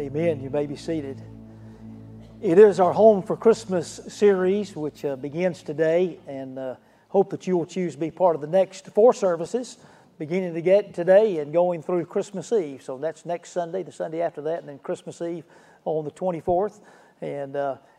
Amen. You may be seated. It is our Home for Christmas series, which begins today, and hope that you will choose to be part of the next four services, beginning to get today and going through Christmas Eve. So that's next Sunday, the Sunday after that, and then Christmas Eve on the 24th. And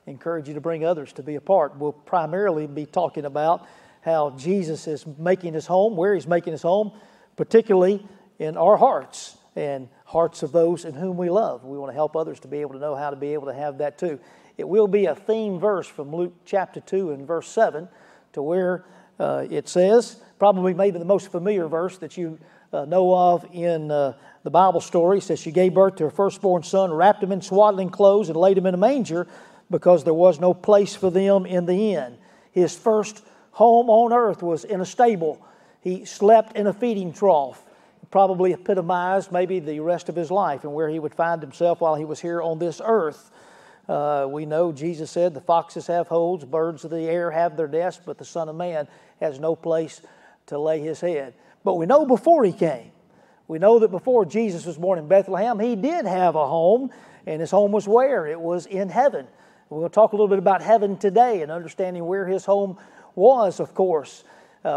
encourage you to bring others to be a part. We'll primarily be talking about how Jesus is making His home, where He's making His home, particularly in our hearts and hearts of those in whom we love. We want to help others to be able to know how to be able to have that too. It will be a theme verse from Luke chapter 2 and verse 7 to where it says, probably maybe the most familiar verse that you know of in the Bible story. It says, she gave birth to her firstborn son, wrapped him in swaddling clothes, and laid him in a manger because there was no place for them in the inn. His first home on earth was in a stable. He slept in a feeding trough. Probably epitomized maybe the rest of His life and where He would find Himself while He was here on this earth. We know Jesus said, the foxes have holes, birds of the air have their nests, but the Son of Man has no place to lay His head. But we know before He came, we know that before Jesus was born in Bethlehem, He did have a home, and His home was where? It was in heaven. We're going to talk a little bit about heaven today and understanding where His home was, of course.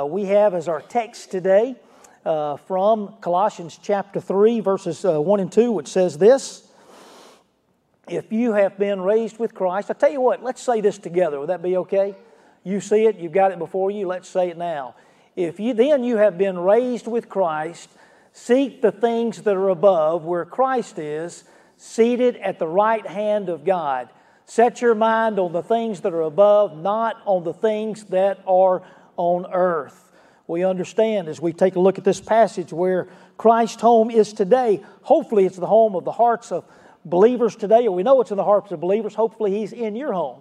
We have as our text today from Colossians chapter 3, verses 1 and 2, which says this, if you have been raised with Christ, I tell you what, let's say this together. Would that be okay? You see it, you've got it before you, let's say it now. If you then you have been raised with Christ, seek the things that are above where Christ is, seated at the right hand of God. Set your mind on the things that are above, not on the things that are on earth. We understand as we take a look at this passage where Christ's home is today. Hopefully it's the home of the hearts of believers today, or we know it's in the hearts of believers. Hopefully He's in your home.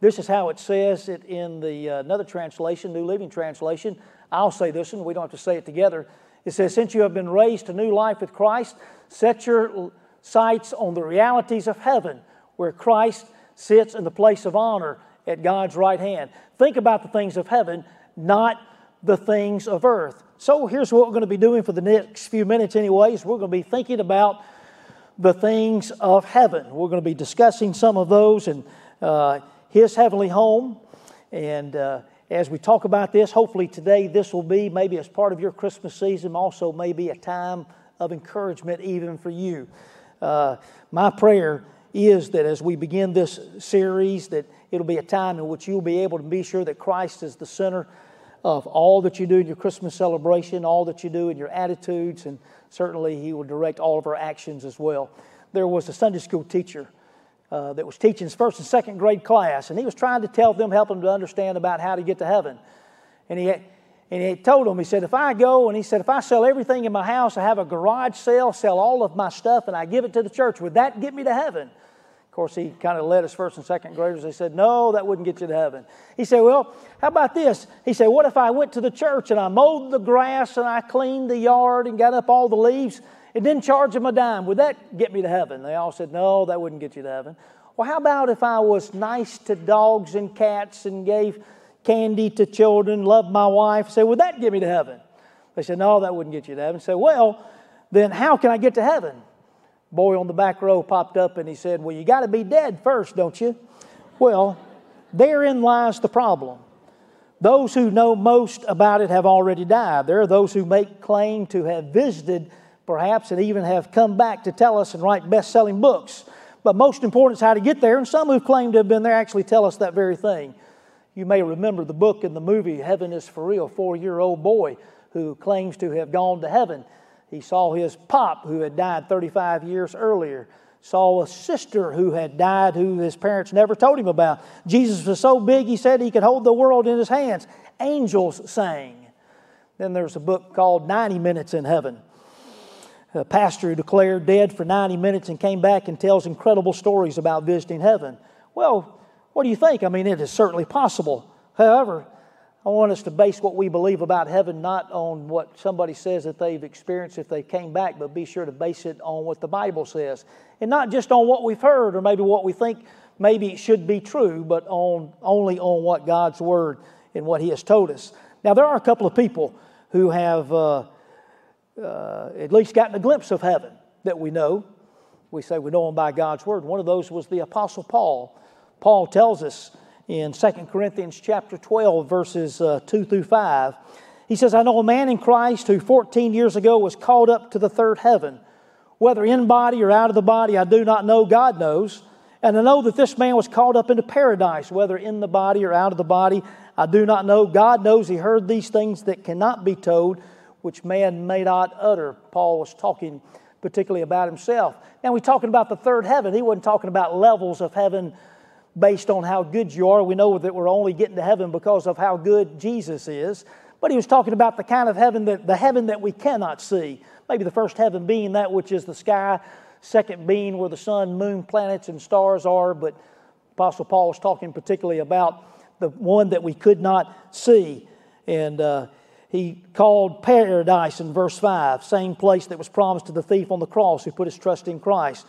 This is how it says it in the another translation, New Living Translation. I'll say this one. We don't have to say it together. It says, since you have been raised to new life with Christ, set your sights on the realities of heaven, where Christ sits in the place of honor at God's right hand. Think about the things of heaven, not the things of earth. So here's what we're going to be doing for the next few minutes anyways. We're going to be thinking about the things of heaven. We're going to be discussing some of those and His heavenly home. And as we talk about this, hopefully today this will be maybe as part of your Christmas season, also maybe a time of encouragement even for you. My prayer is that as we begin this series, that it'll be a time in which you'll be able to be sure that Christ is the center of all that you do in your Christmas celebration, all that you do in your attitudes, and certainly He will direct all of our actions as well. There was a Sunday school teacher that was teaching his first and second grade class, and he was trying to tell them, help them to understand about how to get to heaven. And he told them, he said, if I go, and he said, if I sell everything in my house, I have a garage sale, sell all of my stuff, and I give it to the church, would that get me to heaven? Of course, he kind of led his first and second graders. They said, no, that wouldn't get you to heaven. He said, well, how about this? He said, what if I went to the church and I mowed the grass and I cleaned the yard and got up all the leaves and didn't charge them a dime? Would that get me to heaven? They all said, no, that wouldn't get you to heaven. Well, how about if I was nice to dogs and cats and gave candy to children, loved my wife? I said, would that get me to heaven? They said, no, that wouldn't get you to heaven. I said, well, then how can I get to heaven? Boy on the back row popped up and he said, well, you got to be dead first, don't you? Well, therein lies the problem. Those who know most about it have already died. There are those who make claim to have visited, perhaps, and even have come back to tell us and write best-selling books. But most important is how to get there, and some who claim to have been there actually tell us that very thing. You may remember the book and the movie, Heaven is for Real, four-year-old boy who claims to have gone to heaven. He saw his pop, who had died 35 years earlier, saw a sister who had died who his parents never told him about. Jesus was so big, he said he could hold the world in his hands. Angels sang. Then there's a book called 90 Minutes in Heaven. A pastor who declared dead for 90 minutes and came back and tells incredible stories about visiting heaven. Well, what do you think? I mean, it is certainly possible. However, I want us to base what we believe about heaven not on what somebody says that they've experienced if they came back, but be sure to base it on what the Bible says. And not just on what we've heard or maybe what we think maybe should be true, but only on what God's Word and what He has told us. Now, there are a couple of people who have at least gotten a glimpse of heaven that we know. we say we know him by God's word. One of those was the Apostle Paul. Paul tells us in 2 Corinthians chapter 12, verses 2 through 5, he says, I know a man in Christ who 14 years ago was called up to the third heaven. Whether in body or out of the body, I do not know, God knows. And I know that this man was called up into paradise, whether in the body or out of the body, I do not know. God knows. He heard these things that cannot be told, which man may not utter. Paul was talking particularly about himself. Now we're talking about the third heaven. He wasn't talking about levels of heaven based on how good you are. We know that we're only getting to heaven because of how good Jesus is. But he was talking about the kind of heaven, that the heaven that we cannot see. Maybe the first heaven being that which is the sky, second being where the sun, moon, planets, and stars are. But Apostle Paul was talking particularly about the one that we could not see. And he called paradise in verse 5, same place that was promised to the thief on the cross who put his trust in Christ.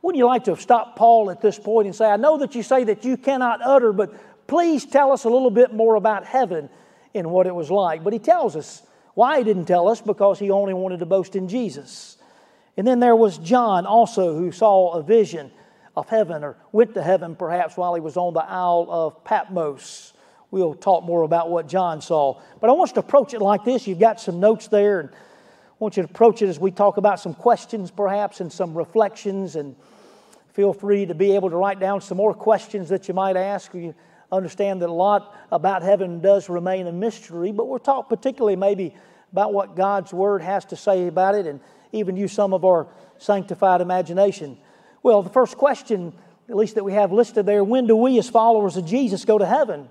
Wouldn't you like to have stopped Paul at this point and say, I know that you say that you cannot utter, but please tell us a little bit more about heaven and what it was like. But he tells us why he didn't tell us, because he only wanted to boast in Jesus. And then there was John also, who saw a vision of heaven, or went to heaven perhaps while he was on the Isle of Patmos. We'll talk more about what John saw. But I want you to approach it like this. You've got some notes there, and I want you to approach it as we talk about some questions perhaps and some reflections, and feel free to be able to write down some more questions that you might ask. You understand that a lot about heaven does remain a mystery, but we'll talk particularly maybe about what God's Word has to say about it, and even use some of our sanctified imagination. Well, the first question, at least that we have listed there, when do we as followers of Jesus go to heaven?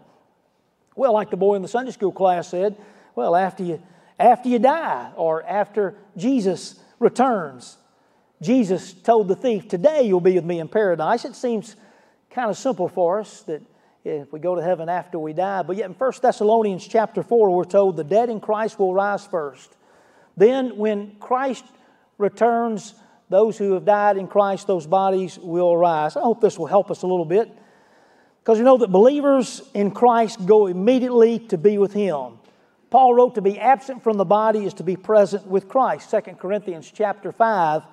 Well, like the boy in the Sunday school class said, well, after you die, or after Jesus returns. Jesus told the thief, today you'll be with me in paradise. It seems kind of simple for us that if we go to heaven after we die. But yet in 1 Thessalonians chapter 4, we're told the dead in Christ will rise first. Then when Christ returns, those who have died in Christ, those bodies will rise. I hope this will help us a little bit, because you know that believers in Christ go immediately to be with Him. Paul wrote, to be absent from the body is to be present with Christ. 2 Corinthians chapter 5,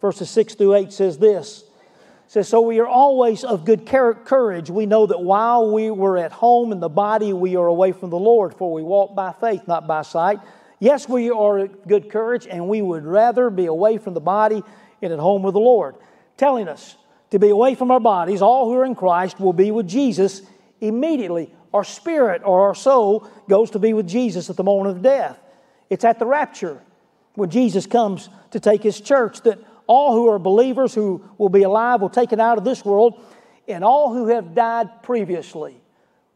verses 6 through 8 says this. It says, so we are always of good courage. We know that while we were at home in the body, we are away from the Lord, for we walk by faith, not by sight. Yes, we are of good courage, and we would rather be away from the body and at home with the Lord. Telling us to be away from our bodies, all who are in Christ will be with Jesus immediately. Our spirit or our soul goes to be with Jesus at the moment of death. It's at the rapture, when Jesus comes to take His church, that all who are believers who will be alive will take it out of this world, and all who have died previously.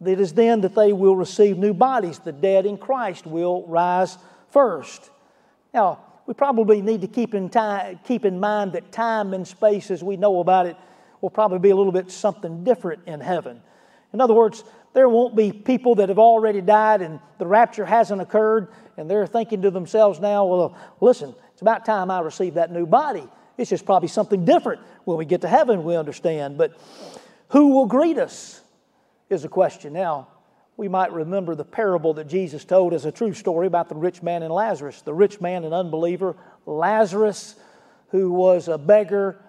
It is then that they will receive new bodies. The dead in Christ will rise first. Now, we probably need to keep in mind that time and space as we know about it will probably be a little bit something different in heaven. In other words, there won't be people that have already died and the rapture hasn't occurred, and they're thinking to themselves now, well, listen, it's about time I receive that new body. It's just probably something different. When we get to heaven, we understand. But who will greet us is a question. Now, we might remember the parable that Jesus told as a true story about the rich man and Lazarus. The rich man, an unbeliever, Lazarus, who was a beggar,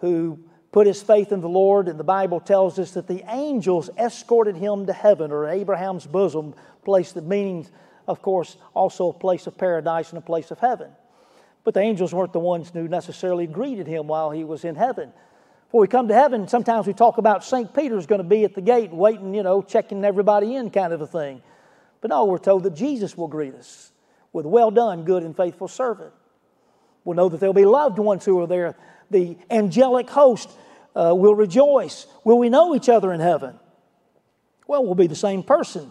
who put his faith in the Lord, and the Bible tells us that the angels escorted him to heaven, or Abraham's bosom, place that means, of course, also a place of paradise and a place of heaven. But the angels weren't the ones who necessarily greeted him while he was in heaven. When we come to heaven, sometimes we talk about St. Peter's going to be at the gate waiting, checking everybody in kind of a thing. But no, we're told that Jesus will greet us with, well done, good and faithful servant. We'll know that there'll be loved ones who are there. The angelic host will rejoice. Will we know each other in heaven? Well, we'll be the same person,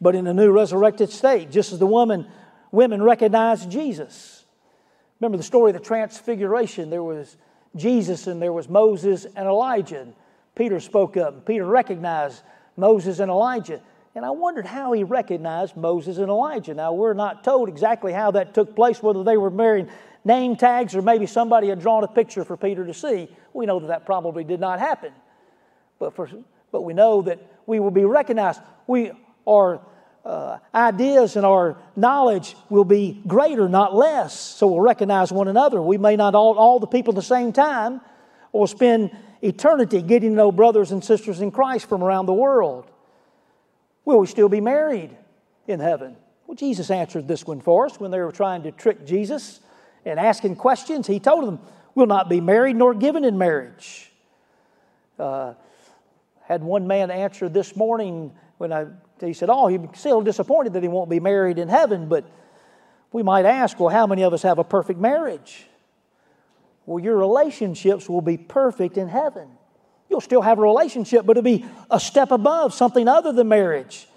but in a new resurrected state, just as the women recognized Jesus. Remember the story of the Transfiguration. There was Jesus, and there was Moses and Elijah. And Peter spoke up, and Peter recognized Moses and Elijah. And I wondered how he recognized Moses and Elijah. Now, we're not told exactly how that took place, whether they were wearing name tags or maybe somebody had drawn a picture for Peter to see. We know that that probably did not happen. But we know that we will be recognized. We are ideas and our knowledge will be greater, not less. So we'll recognize one another. We may not all the people at the same time, or spend eternity getting to know brothers and sisters in Christ from around the world. Will we still be married in heaven? Well, Jesus answered this one for us when they were trying to trick Jesus and asking questions. He told them, "We'll not be married nor given in marriage." Had one man answer this morning when he said, "Oh, he's still disappointed that he won't be married in heaven." But we might ask, well, how many of us have a perfect marriage? Well, your relationships will be perfect in heaven. You'll still have a relationship, but it'll be a step above, something other than marriage.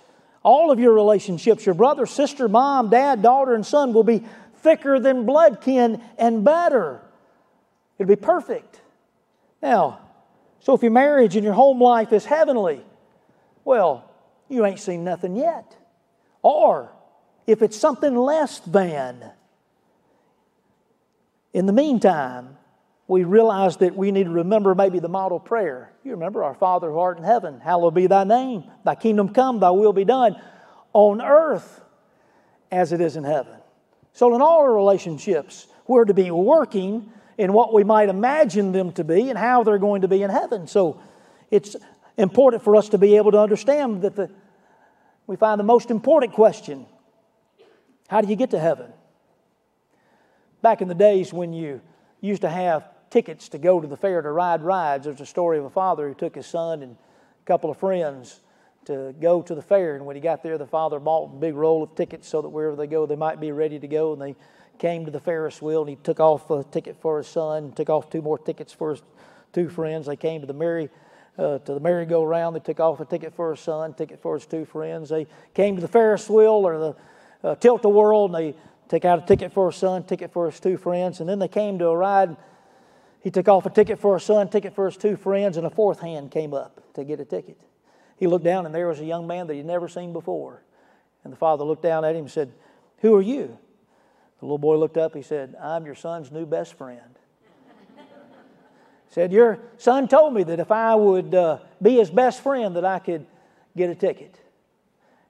All of your relationships, your brother, sister, mom, dad, daughter, and son, will be thicker than blood kin and better. It'll be perfect. Now, so if your marriage and your home life is heavenly, well, you ain't seen nothing yet. Or if it's something less than. In the meantime, we realize that we need to remember maybe the model prayer. You remember, our Father who art in heaven, hallowed be thy name. Thy kingdom come, thy will be done on earth as it is in heaven. So in all our relationships, we're to be working in what we might imagine them to be and how they're going to be in heaven. So it's important for us to be able to understand that we find the most important question: how do you get to heaven? Back in the days when you used to have tickets to go to the fair to ride rides, there's a story of a father who took his son and a couple of friends to go to the fair. And when he got there, the father bought a big roll of tickets so that wherever they go, they might be ready to go. And they came to the Ferris wheel, and he took off a ticket for his son, took off two more tickets for his two friends. They came to the merry-go-round. They took off a ticket for his son, ticket for his two friends. They came to the Ferris wheel or the tilt-a-whirl, and they took out a ticket for his son, ticket for his two friends. And then they came to a ride. He took off a ticket for his son, ticket for his two friends, and a fourth hand came up to get a ticket. He looked down, and there was a young man that he'd never seen before. And the father looked down at him and said, "Who are you?" The little boy looked up. He said, "I'm your son's new best friend." Said, "Your son told me that if I would be his best friend that I could get a ticket."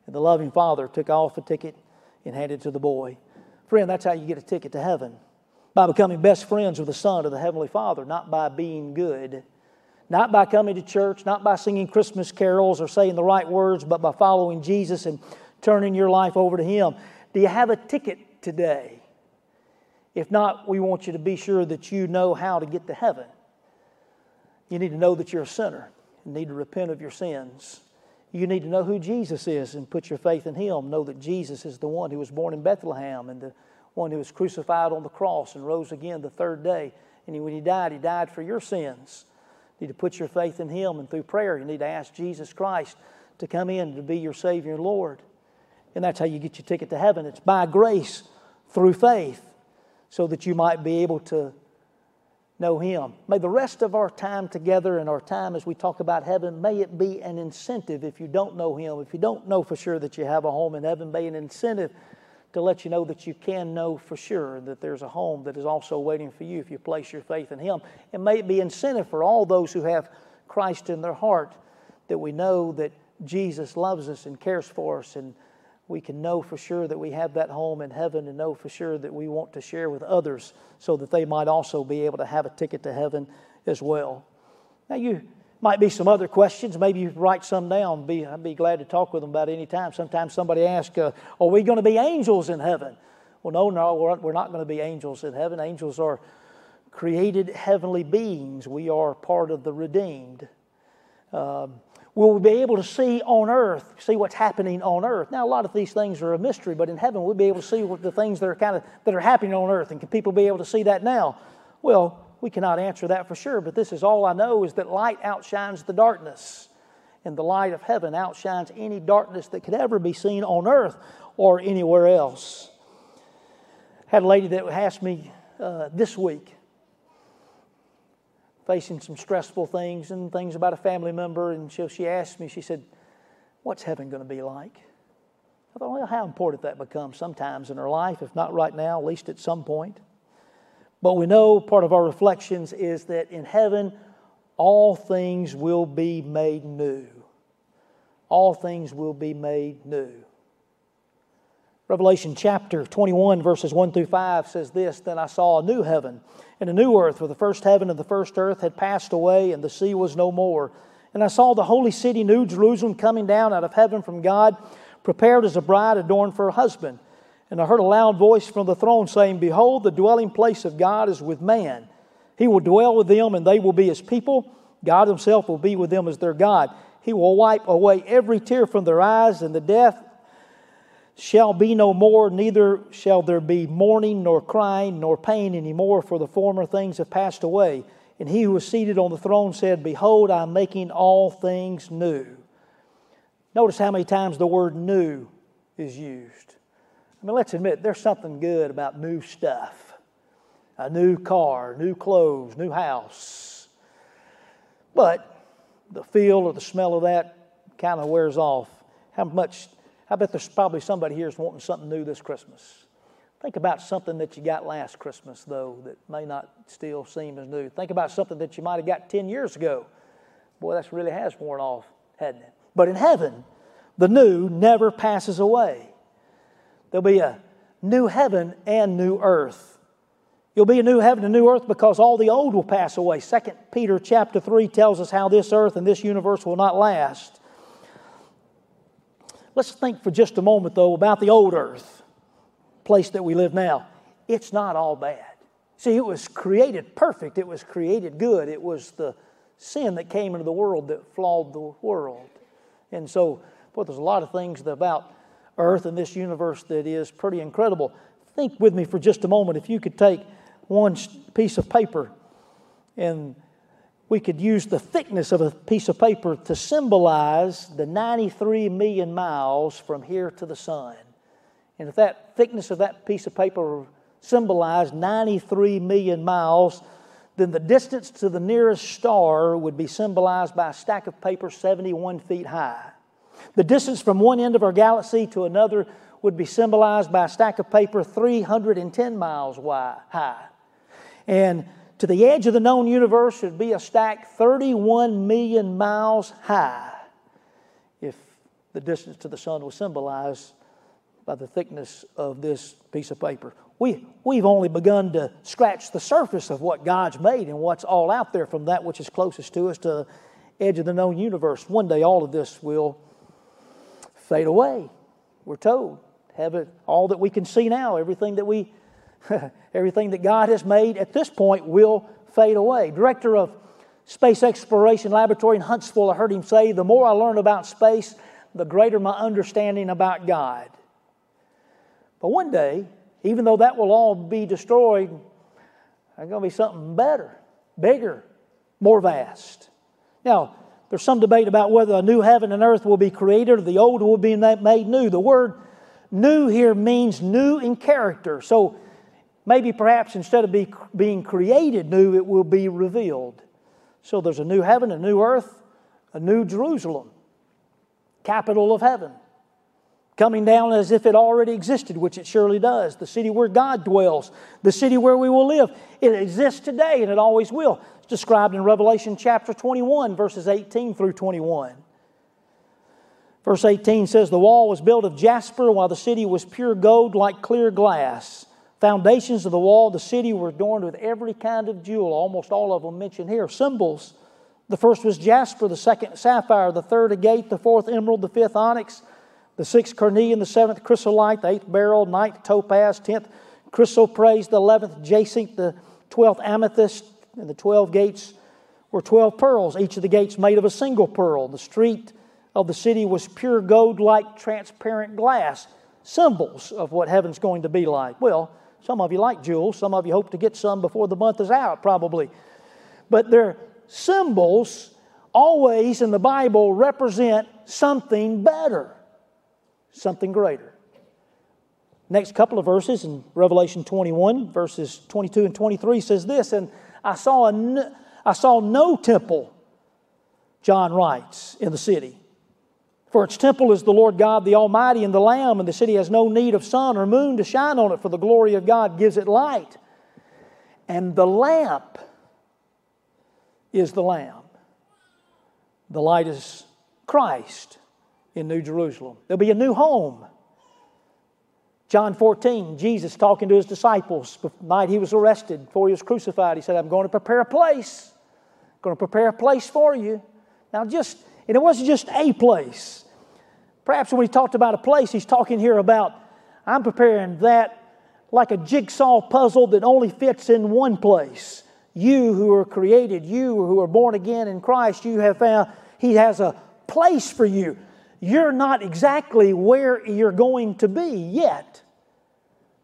And the loving father took off a ticket and handed it to the boy. Friend, that's how you get a ticket to heaven. By becoming best friends with the Son of the Heavenly Father, not by being good, not by coming to church, not by singing Christmas carols or saying the right words, but by following Jesus and turning your life over to Him. Do you have a ticket today? If not, we want you to be sure that you know how to get to heaven. You need to know that you're a sinner. You need to repent of your sins. You need to know who Jesus is and put your faith in Him. Know that Jesus is the one who was born in Bethlehem and the one who was crucified on the cross and rose again the third day. And when He died for your sins. You need to put your faith in Him, and through prayer, you need to ask Jesus Christ to come in to be your Savior and Lord. And that's how you get your ticket to heaven. It's by grace through faith so that you might be able to know Him. May the rest of our time together and our time as we talk about heaven, may it be an incentive if you don't know Him, if you don't know for sure that you have a home in heaven, may an incentive to let you know that you can know for sure that there's a home that is also waiting for you if you place your faith in Him. And may it be incentive for all those who have Christ in their heart that we know that Jesus loves us and cares for us, and we can know for sure that we have that home in heaven and know for sure that we want to share with others so that they might also be able to have a ticket to heaven as well. Now, you might be some other questions. Maybe you write some down. I'd be glad to talk with them about any time. Sometimes somebody asks, are we going to be angels in heaven? Well, no, we're not going to be angels in heaven. Angels are created heavenly beings. We are part of the redeemed. Will we be able to see on earth, see what's happening on earth? Now, a lot of these things are a mystery, but in heaven we'll be able to see what the things that are happening on earth. And can people be able to see that now? Well, we cannot answer that for sure, but this is all I know is that light outshines the darkness, and the light of heaven outshines any darkness that could ever be seen on earth or anywhere else. I had a lady that asked me this week, facing some stressful things and things about a family member. And so she asked me, she said, "What's heaven going to be like?" I thought, well, how important that becomes sometimes in our life, if not right now, at least at some point. But we know part of our reflections is that in heaven, all things will be made new. All things will be made new. Revelation chapter 21, verses 1 through 5 says this, "Then I saw a new heaven and a new earth, for the first heaven and the first earth had passed away, and the sea was no more. And I saw the holy city, New Jerusalem, coming down out of heaven from God, prepared as a bride adorned for her husband. And I heard a loud voice from the throne saying, Behold, the dwelling place of God is with man. He will dwell with them, and they will be His people. God Himself will be with them as their God. He will wipe away every tear from their eyes, and the death shall be no more, neither shall there be mourning, nor crying, nor pain any more, for the former things have passed away. And He who was seated on the throne said, Behold, I am making all things new." Notice how many times the word new is used. I mean, let's admit, there's something good about new stuff. A new car, new clothes, new house. But the feel or the smell of that kind of wears off. I bet there's probably somebody here is wanting something new this Christmas. Think about something that you got last Christmas, though, that may not still seem as new. Think about something that you might have got 10 years ago. Boy, that really has worn off, hasn't it? But in heaven, the new never passes away. There'll be a new heaven and new earth. You'll be a new heaven and new earth because all the old will pass away. 2 Peter chapter 3 tells us how this earth and this universe will not last. Let's think for just a moment, though, about the old earth, place that we live now. It's not all bad. See, it was created perfect. It was created good. It was the sin that came into the world that flawed the world. And so, boy, there's a lot of things about earth and this universe that is pretty incredible. Think with me for just a moment. If you could take one piece of paper, and we could use the thickness of a piece of paper to symbolize the 93 million miles from here to the sun. And if that thickness of that piece of paper symbolized 93 million miles, then the distance to the nearest star would be symbolized by a stack of paper 71 feet high. The distance from one end of our galaxy to another would be symbolized by a stack of paper 310 miles high. And to the edge of the known universe would be a stack 31 million miles high if the distance to the sun was symbolized by the thickness of this piece of paper. We've only begun to scratch the surface of what God's made and what's all out there from that which is closest to us to the edge of the known universe. One day all of this will fade away, we're told. Heaven, all that we can see now, everything that God has made at this point will fade away. Director of Space Exploration Laboratory in Huntsville, I heard him say, "The more I learn about space, the greater my understanding about God." But one day, even though that will all be destroyed, there's going to be something better, bigger, more vast. Now, there's some debate about whether a new heaven and earth will be created or the old will be made new. The word new here means new in character. So maybe perhaps instead of being created new, it will be revealed. So there's a new heaven, a new earth, a new Jerusalem, capital of heaven, coming down as if it already existed, which it surely does. The city where God dwells, the city where we will live. It exists today and it always will. It's described in Revelation chapter 21, verses 18 through 21. Verse 18 says, "The wall was built of jasper, while the city was pure gold like clear glass. Foundations of the wall of the city were adorned with every kind of jewel," almost all of them mentioned here. Symbols: the first was jasper, the second sapphire, the third agate, the fourth emerald, the fifth onyx, the sixth carnelian, the seventh chrysolite, the eighth beryl, ninth topaz, 10th chrysoprase, the 11th jacinth, the 12th amethyst, and the 12 gates were 12 pearls, each of the gates made of a single pearl. The street of the city was pure gold like transparent glass, symbols of what heaven's going to be like. Well, some of you like jewels, some of you hope to get some before the month is out probably. But they're symbols always in the Bible represent something better, something greater. Next couple of verses in Revelation 21, verses 22 and 23 says this, "And I saw no temple," John writes, "in the city. For its temple is the Lord God, the Almighty, and the Lamb, and the city has no need of sun or moon to shine on it, for the glory of God gives it light. And the lamp is the Lamb." The light is Christ in New Jerusalem. There'll be a new home. John 14, Jesus talking to His disciples the night He was arrested, before He was crucified. He said, I'm going to prepare a place. I'm going to prepare a place for you. Now and it wasn't just a place. Perhaps when He talked about a place, He's talking here about, I'm preparing that like a jigsaw puzzle that only fits in one place. You who are created, you who are born again in Christ, you have found He has a place for you. You're not exactly where you're going to be yet,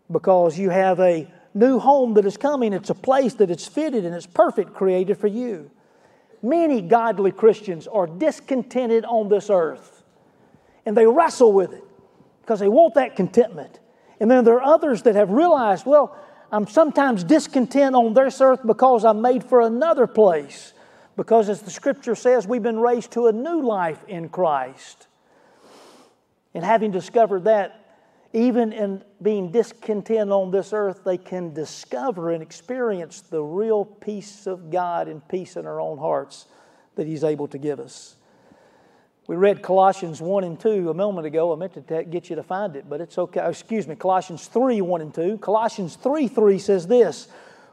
because you have a new home that is coming. It's a place that is fitted and it's perfect, created for you. Many godly Christians are discontented on this earth, and they wrestle with it because they want that contentment. And then there are others that have realized, well, I'm sometimes discontent on this earth because I'm made for another place, because as the Scripture says, we've been raised to a new life in Christ. And having discovered that, even in being discontent on this earth, they can discover and experience the real peace of God and peace in our own hearts that He's able to give us. We read Colossians 1 and 2 a moment ago. I meant to get you to find it, but it's okay. Excuse me, Colossians 3, 1 and 2. Colossians 3, 3 says this,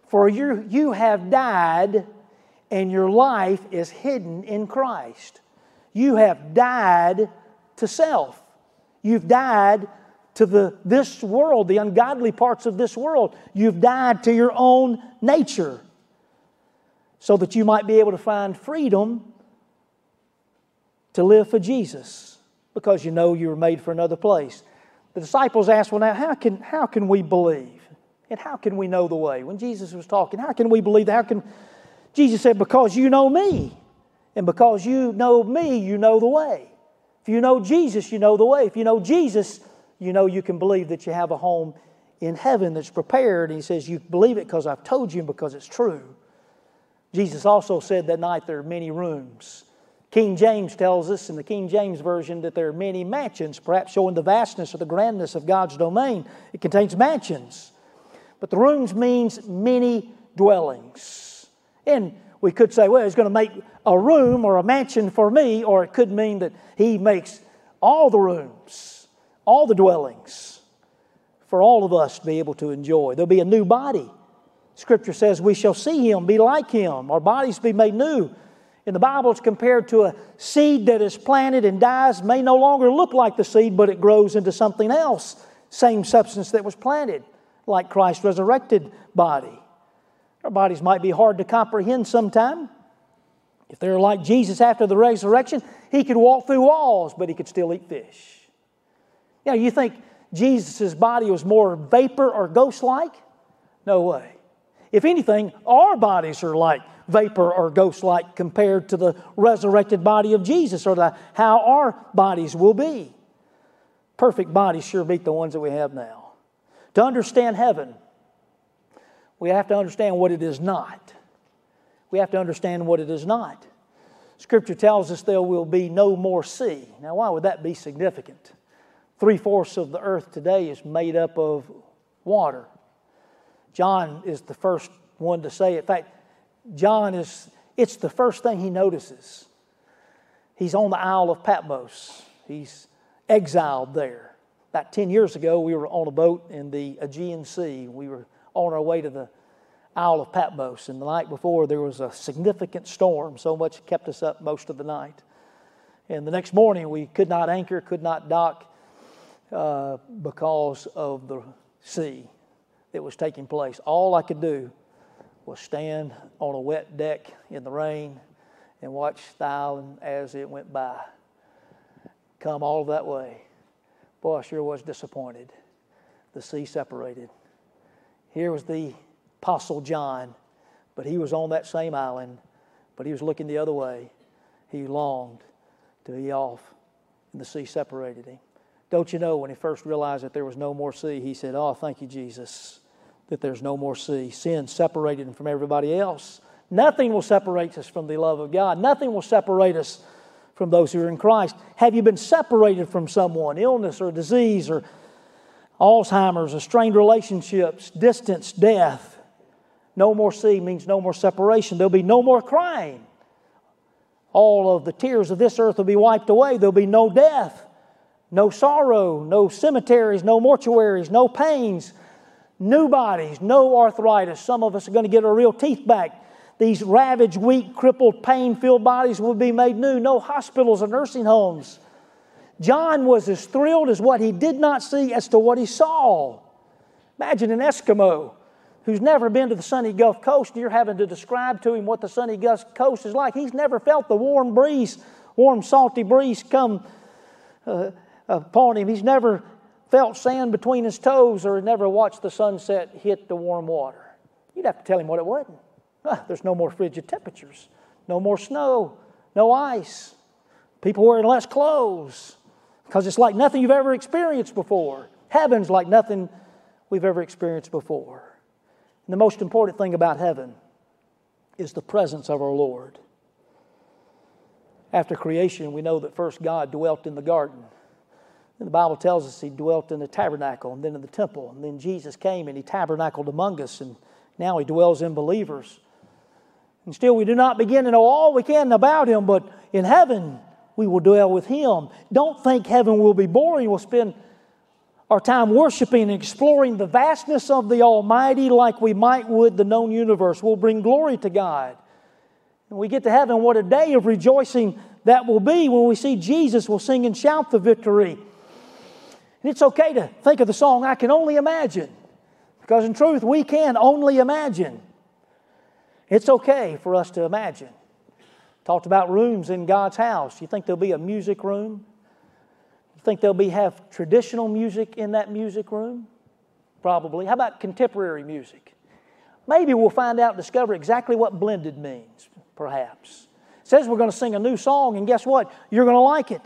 for you have died, and your life is hidden in Christ. You have died to self. You've died to this world, the ungodly parts of this world. You've died to your own nature so that you might be able to find freedom to live for Jesus, because you know you were made for another place. The disciples asked, well, now, how can we believe? And how can we know the way? When Jesus was talking, how can we believe that? Jesus said, because you know Me. And because you know Me, you know the way. If you know Jesus, you know the way. If you know Jesus, you know you can believe that you have a home in heaven that's prepared. And He says, you believe it because I've told you and because it's true. Jesus also said that night there are many rooms. King James tells us in the King James Version that there are many mansions, perhaps showing the vastness or the grandness of God's domain. It contains mansions. But the rooms means many dwellings. And we could say, well, He's going to make a room or a mansion for me, or it could mean that He makes all the rooms, all the dwellings for all of us to be able to enjoy. There'll be a new body. Scripture says we shall see Him, be like Him. Our bodies be made new. In the Bible, it's compared to a seed that is planted and dies, may no longer look like the seed, but it grows into something else. Same substance that was planted, like Christ's resurrected body. Our bodies might be hard to comprehend sometime. If they're like Jesus after the resurrection, He could walk through walls, but He could still eat fish. Now, you think Jesus' body was more vapor or ghost-like? No way. If anything, our bodies are like vapor or ghost-like compared to the resurrected body of Jesus, or how our bodies will be. Perfect bodies sure beat the ones that we have now. To understand heaven, we have to understand what it is not. We have to understand what it is not. Scripture tells us there will be no more sea. Now, why would that be significant? 3/4 of the earth today is made up of water. John is the first one to say it. In fact, it's the first thing he notices. He's on the Isle of Patmos. He's exiled there. About 10 years ago, we were on a boat in the Aegean Sea. We were on our way to the Isle of Patmos. And the night before, there was a significant storm. So much kept us up most of the night. And the next morning, we could not anchor, could not dock because of the sea that was taking place. All I could do was stand on a wet deck in the rain and watch the island as it went by. Come all that way. Boy, I sure was disappointed. The sea separated. Here was the Apostle John, but he was on that same island, but he was looking the other way. He longed to be off, and the sea separated him. Don't you know, when he first realized that there was no more sea, he said, oh, thank you, Jesus, that there's no more sea. Sin separated him from everybody else. Nothing will separate us from the love of God. Nothing will separate us from those who are in Christ. Have you been separated from someone, illness or disease or Alzheimer's, strained relationships, distance, death? No more sea means no more separation. There'll be no more crying. All of the tears of this earth will be wiped away. There'll be no death, no sorrow, no cemeteries, no mortuaries, no pains, new bodies, no arthritis. Some of us are going to get our real teeth back. These ravaged, weak, crippled, pain-filled bodies will be made new. No hospitals or nursing homes. John was as thrilled as what he did not see as to what he saw. Imagine an Eskimo who's never been to the sunny Gulf Coast, and you're having to describe to him what the sunny Gulf Coast is like. He's never felt the warm breeze, warm, salty breeze come upon him. He's never felt sand between his toes or never watched the sunset hit the warm water. You'd have to tell him what it wasn't. There's no more frigid temperatures, no more snow, no ice. People wearing less clothes because it's like nothing you've ever experienced before. Heaven's like nothing we've ever experienced before. And the most important thing about heaven is the presence of our Lord. After creation, we know that first God dwelt in the garden. And the Bible tells us He dwelt in the tabernacle and then in the temple. And then Jesus came and He tabernacled among us, and now He dwells in believers. And still we do not begin to know all we can about Him, but in heaven we will dwell with Him. Don't think heaven will be boring. We'll spend our time worshiping and exploring the vastness of the Almighty like we might would the known universe. We'll bring glory to God. When we get to heaven, what a day of rejoicing that will be. When we see Jesus, we'll sing and shout the victory. And it's okay to think of the song, "I Can Only Imagine," because in truth, we can only imagine. It's okay for us to imagine. Talked about rooms in God's house. You think there'll be a music room? You think they'll have traditional music in that music room? Probably. How about contemporary music? Maybe we'll find out and discover exactly what blended means, perhaps. It says we're going to sing a new song, and guess what? You're going to like it.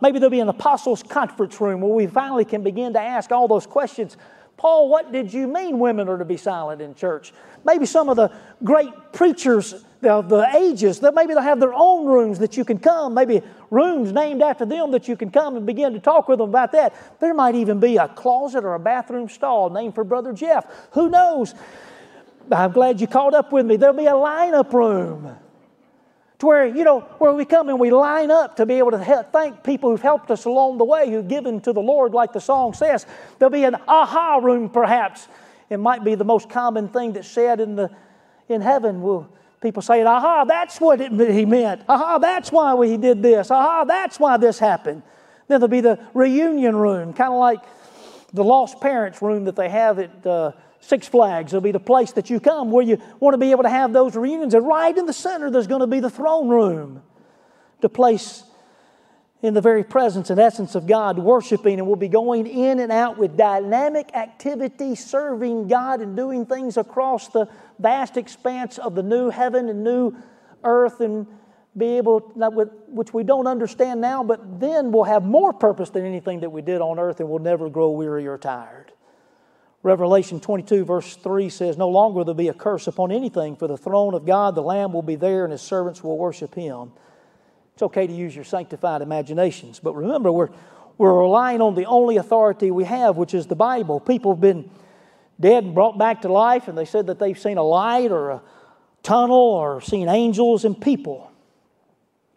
Maybe there'll be an apostles' conference room where we finally can begin to ask all those questions. Paul, what did you mean women are to be silent in church? Maybe some of the great preachers of the ages, that maybe they'll have their own rooms that you can come, maybe rooms named after them that you can come and begin to talk with them about that. There might even be a closet or a bathroom stall named for Brother Jeff. Who knows? I'm glad you caught up with me. There'll be a lineup room to where, where we come and we line up to be able to thank people who've helped us along the way, who've given to the Lord like the song says. There'll be an aha room perhaps. It might be the most common thing that's said in heaven. People saying, aha, that's what he meant. Aha, that's why he did this. Aha, that's why this happened. Then there'll be the reunion room, kind of like the lost parents room that they have at Six Flags. It'll be the place that you come where you want to be able to have those reunions. And right in the center, there's going to be the throne room, the place in the very presence and essence of God, worshiping, and we'll be going in and out with dynamic activity, serving God and doing things across the vast expanse of the new heaven and new earth, and be able, which we don't understand now, but then we'll have more purpose than anything that we did on earth, and we'll never grow weary or tired. Revelation 22 verse 3 says, "No longer will there be a curse upon anything, for the throne of God, the Lamb, will be there, and His servants will worship Him." It's okay to use your sanctified imaginations, but remember, we're relying on the only authority we have, which is the Bible. People have been dead and brought back to life, and they said that they've seen a light or a tunnel or seen angels and people.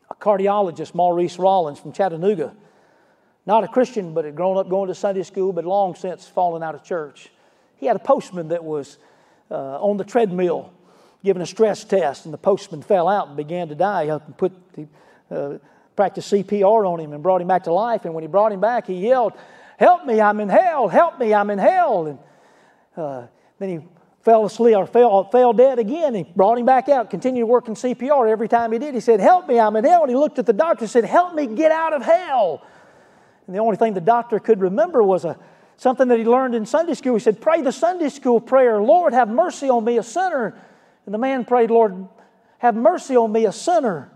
A cardiologist, Maurice Rawlins from Chattanooga, not a Christian, but had grown up going to Sunday school, but long since fallen out of church. He had a postman that was on the treadmill giving a stress test, and the postman fell out and began to die. Practiced CPR on him and brought him back to life. And when he brought him back, he yelled, "Help me, I'm in hell! Help me, I'm in hell!" And then he fell asleep or fell dead again. He brought him back out, continued working CPR. Every time he did, he said, "Help me, I'm in hell." And he looked at the doctor and said, "Help me get out of hell." And the only thing the doctor could remember was something that he learned in Sunday school. He said, "Pray the Sunday school prayer, Lord, have mercy on me, a sinner." And the man prayed, "Lord, have mercy on me, a sinner."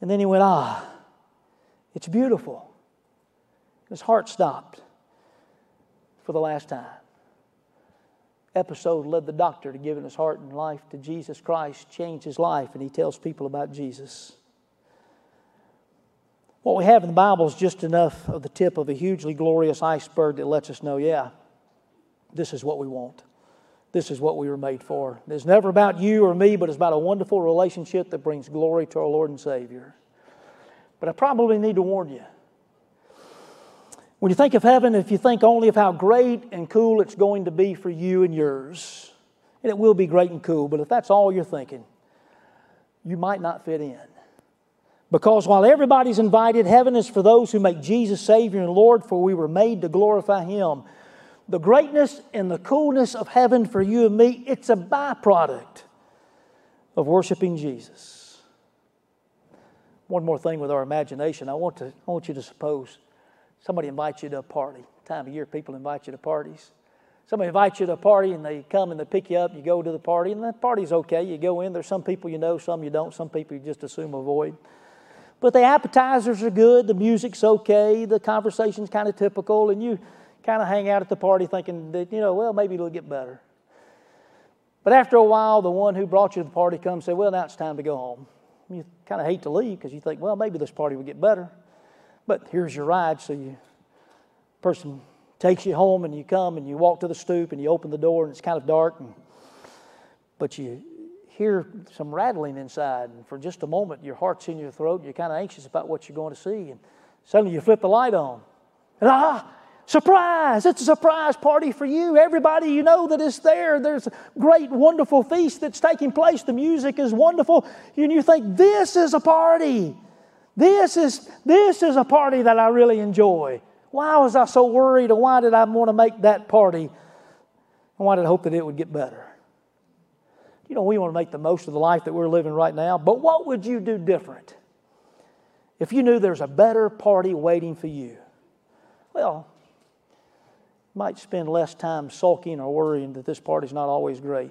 And then he went, "Ah, it's beautiful." His heart stopped for the last time. Episode led the doctor to giving his heart and life to Jesus Christ, changed his life, and he tells people about Jesus. What we have in the Bible is just enough of the tip of a hugely glorious iceberg that lets us know, yeah, this is what we want. This is what we were made for. It's never about you or me, but it's about a wonderful relationship that brings glory to our Lord and Savior. But I probably need to warn you. When you think of heaven, if you think only of how great and cool it's going to be for you and yours, and it will be great and cool, but if that's all you're thinking, you might not fit in. Because while everybody's invited, heaven is for those who make Jesus Savior and Lord, for we were made to glorify Him. The greatness and the coolness of heaven for you and me, it's a byproduct of worshiping Jesus. One more thing with our imagination. I want you to suppose somebody invites you to a party. Time of year, people invite you to parties. Somebody invites you to a party and they come and they pick you up. You go to the party and the party's okay. You go in. There's some people you know, some you don't. Some people you just assume avoid. But the appetizers are good. The music's okay. The conversation's kind of typical. And you kind of hang out at the party thinking that, you know, well, maybe it'll get better. But after a while, the one who brought you to the party comes and says, well, now it's time to go home. You kind of hate to leave because you think, well, maybe this party will get better. But here's your ride. So you person takes you home and you come and you walk to the stoop and you open the door and it's kind of dark. But you hear some rattling inside. And for just a moment, your heart's in your throat. And you're kind of anxious about what you're going to see. And suddenly you flip the light on. And surprise! It's a surprise party for you. Everybody you know that is there. There's a great, wonderful feast that's taking place. The music is wonderful. And you think, this is a party. This is a party that I really enjoy. Why was I so worried, or why did I want to make that party? And why did I hope that it would get better? You know, we want to make the most of the life that we're living right now, but what would you do different if you knew there's a better party waiting for you? Well, you might spend less time sulking or worrying that this party's not always great.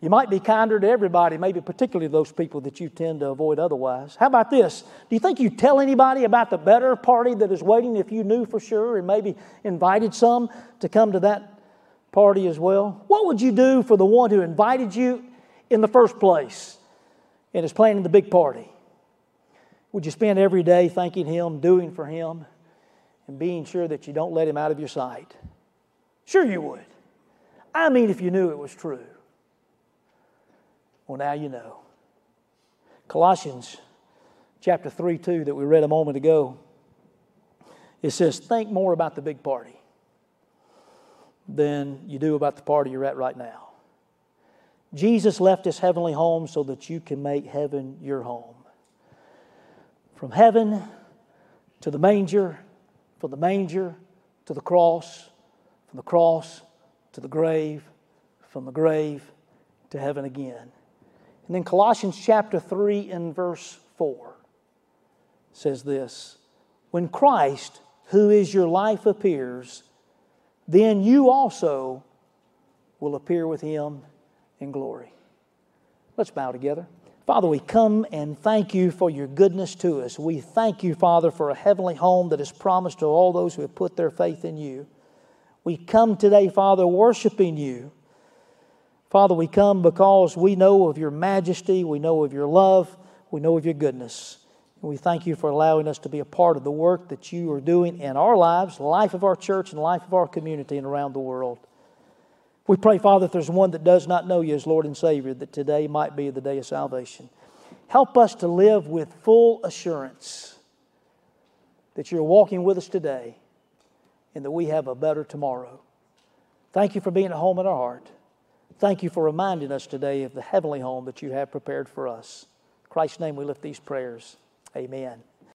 You might be kinder to everybody, maybe particularly those people that you tend to avoid otherwise. How about this? Do you think you'd tell anybody about the better party that is waiting if you knew for sure and maybe invited some to come to that party as well? What would you do for the one who invited you in the first place and is planning the big party? Would you spend every day thanking him, doing for him, and being sure that you don't let him out of your sight? Sure you would. I mean, if you knew it was true. Well, now you know. Colossians chapter 3:2 that we read a moment ago, it says, think more about the big party than you do about the party you're at right now. Jesus left His heavenly home so that you can make heaven your home. From heaven to the manger, from the manger to the cross, from the cross to the grave, from the grave to heaven again. And then Colossians chapter 3 and verse 4 says this, when Christ, who is your life, appears, then you also will appear with Him in glory. Let's bow together. Father, we come and thank You for Your goodness to us. We thank You, Father, for a heavenly home that is promised to all those who have put their faith in You. We come today, Father, worshiping You. Father, we come because we know of Your majesty, we know of Your love, we know of Your goodness. And we thank You for allowing us to be a part of the work that You are doing in our lives, the life of our church and the life of our community and around the world. We pray, Father, if there's one that does not know You as Lord and Savior, that today might be the day of salvation. Help us to live with full assurance that You're walking with us today and that we have a better tomorrow. Thank You for being at home in our heart. Thank You for reminding us today of the heavenly home that You have prepared for us. In Christ's name we lift these prayers. Amen.